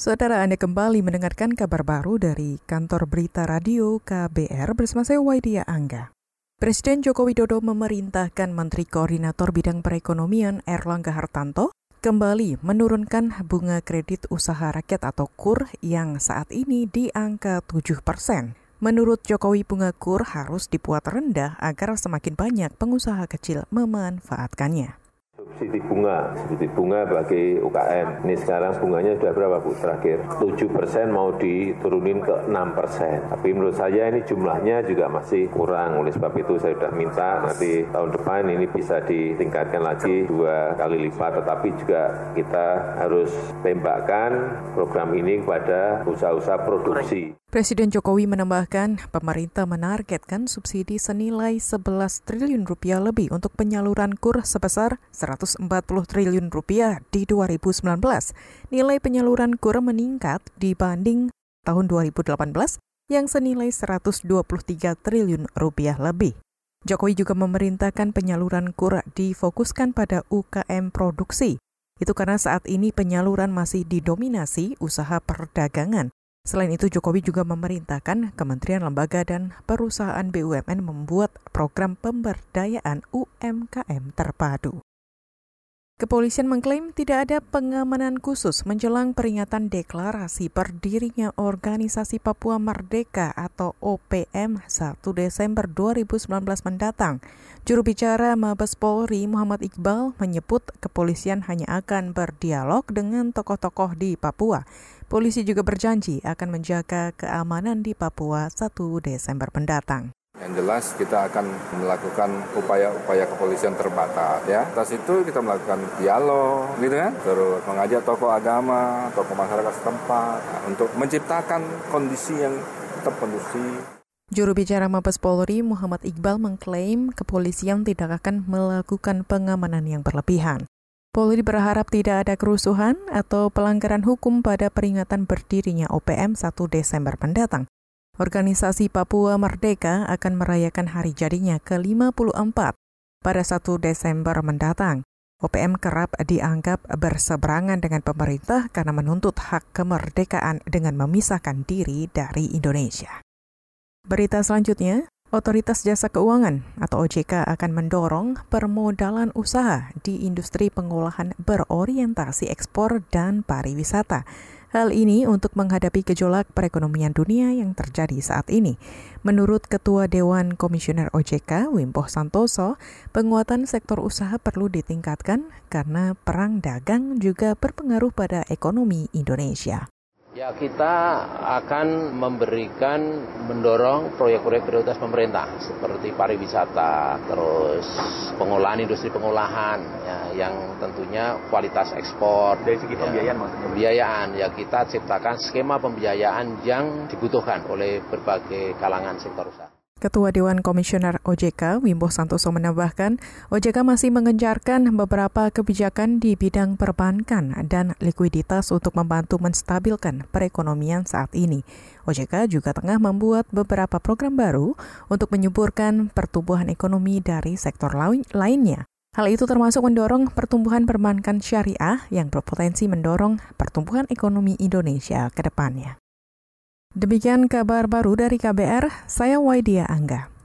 Saudara, Anda kembali mendengarkan kabar baru dari kantor berita radio KBR bersama saya Widya Angga. Presiden Joko Widodo memerintahkan Menteri Koordinator Bidang Perekonomian Erlangga Hartanto kembali menurunkan bunga kredit usaha rakyat atau KUR yang saat ini di angka 7%. Menurut Jokowi, bunga KUR harus dibuat rendah agar semakin banyak pengusaha kecil memanfaatkannya. Subsidi bunga bagi UKM. Ini sekarang bunganya sudah berapa, Bu? Terakhir 7% mau diturunin ke 6%. Tapi menurut saya ini jumlahnya juga masih kurang. Oleh sebab itu saya sudah minta nanti tahun depan ini bisa ditingkatkan lagi 2 kali lipat. Tetapi juga kita harus tembakkan program ini kepada usaha-usaha produksi. Presiden Jokowi menambahkan pemerintah menargetkan subsidi senilai 11 triliun rupiah lebih untuk penyaluran KUR sebesar 140 triliun rupiah di 2019. Nilai penyaluran KUR meningkat dibanding tahun 2018 yang senilai 123 triliun rupiah lebih. Jokowi juga memerintahkan penyaluran KUR difokuskan pada UKM produksi. Itu karena saat ini penyaluran masih didominasi usaha perdagangan. Selain itu, Jokowi juga memerintahkan Kementerian Lembaga dan Perusahaan BUMN membuat program pemberdayaan UMKM terpadu. Kepolisian mengklaim tidak ada pengamanan khusus menjelang peringatan deklarasi berdirinya Organisasi Papua Merdeka atau OPM 1 Desember 2019 mendatang. Juru bicara Mabes Polri Muhammad Iqbal menyebut kepolisian hanya akan berdialog dengan tokoh-tokoh di Papua. Polisi juga berjanji akan menjaga keamanan di Papua 1 Desember mendatang. Yang jelas kita akan melakukan upaya-upaya kepolisian terbatas, ya. Atas itu kita melakukan dialog, gitu kan? Terus mengajak tokoh agama, tokoh masyarakat setempat untuk menciptakan kondisi yang tetap kondusif. Juru bicara Mabes Polri Muhammad Iqbal mengklaim kepolisian tidak akan melakukan pengamanan yang berlebihan. Polri berharap tidak ada kerusuhan atau pelanggaran hukum pada peringatan berdirinya OPM 1 Desember mendatang. Organisasi Papua Merdeka akan merayakan hari jadinya ke-54 pada 1 Desember mendatang. OPM kerap dianggap berseberangan dengan pemerintah karena menuntut hak kemerdekaan dengan memisahkan diri dari Indonesia. Berita selanjutnya, Otoritas Jasa Keuangan atau OJK akan mendorong permodalan usaha di industri pengolahan berorientasi ekspor dan pariwisata. Hal ini untuk menghadapi gejolak perekonomian dunia yang terjadi saat ini. Menurut Ketua Dewan Komisioner OJK, Wimboh Santoso, penguatan sektor usaha perlu ditingkatkan karena perang dagang juga berpengaruh pada ekonomi Indonesia. Ya, kita akan mendorong proyek-proyek prioritas pemerintah seperti pariwisata, terus pengolahan, industri pengolahan, ya, yang tentunya kualitas ekspor. Dari segi pembiayaan, ya, maksudnya? Pembiayaan, ya, kita ciptakan skema pembiayaan yang dibutuhkan oleh berbagai kalangan sektor usaha. Ketua Dewan Komisioner OJK, Wimboh Santoso, menambahkan, OJK masih mengencarkan beberapa kebijakan di bidang perbankan dan likuiditas untuk membantu menstabilkan perekonomian saat ini. OJK juga tengah membuat beberapa program baru untuk menyuburkan pertumbuhan ekonomi dari sektor lainnya. Hal itu termasuk mendorong pertumbuhan perbankan syariah yang berpotensi mendorong pertumbuhan ekonomi Indonesia ke depannya. Demikian kabar baru dari KBR, saya Widya Angga.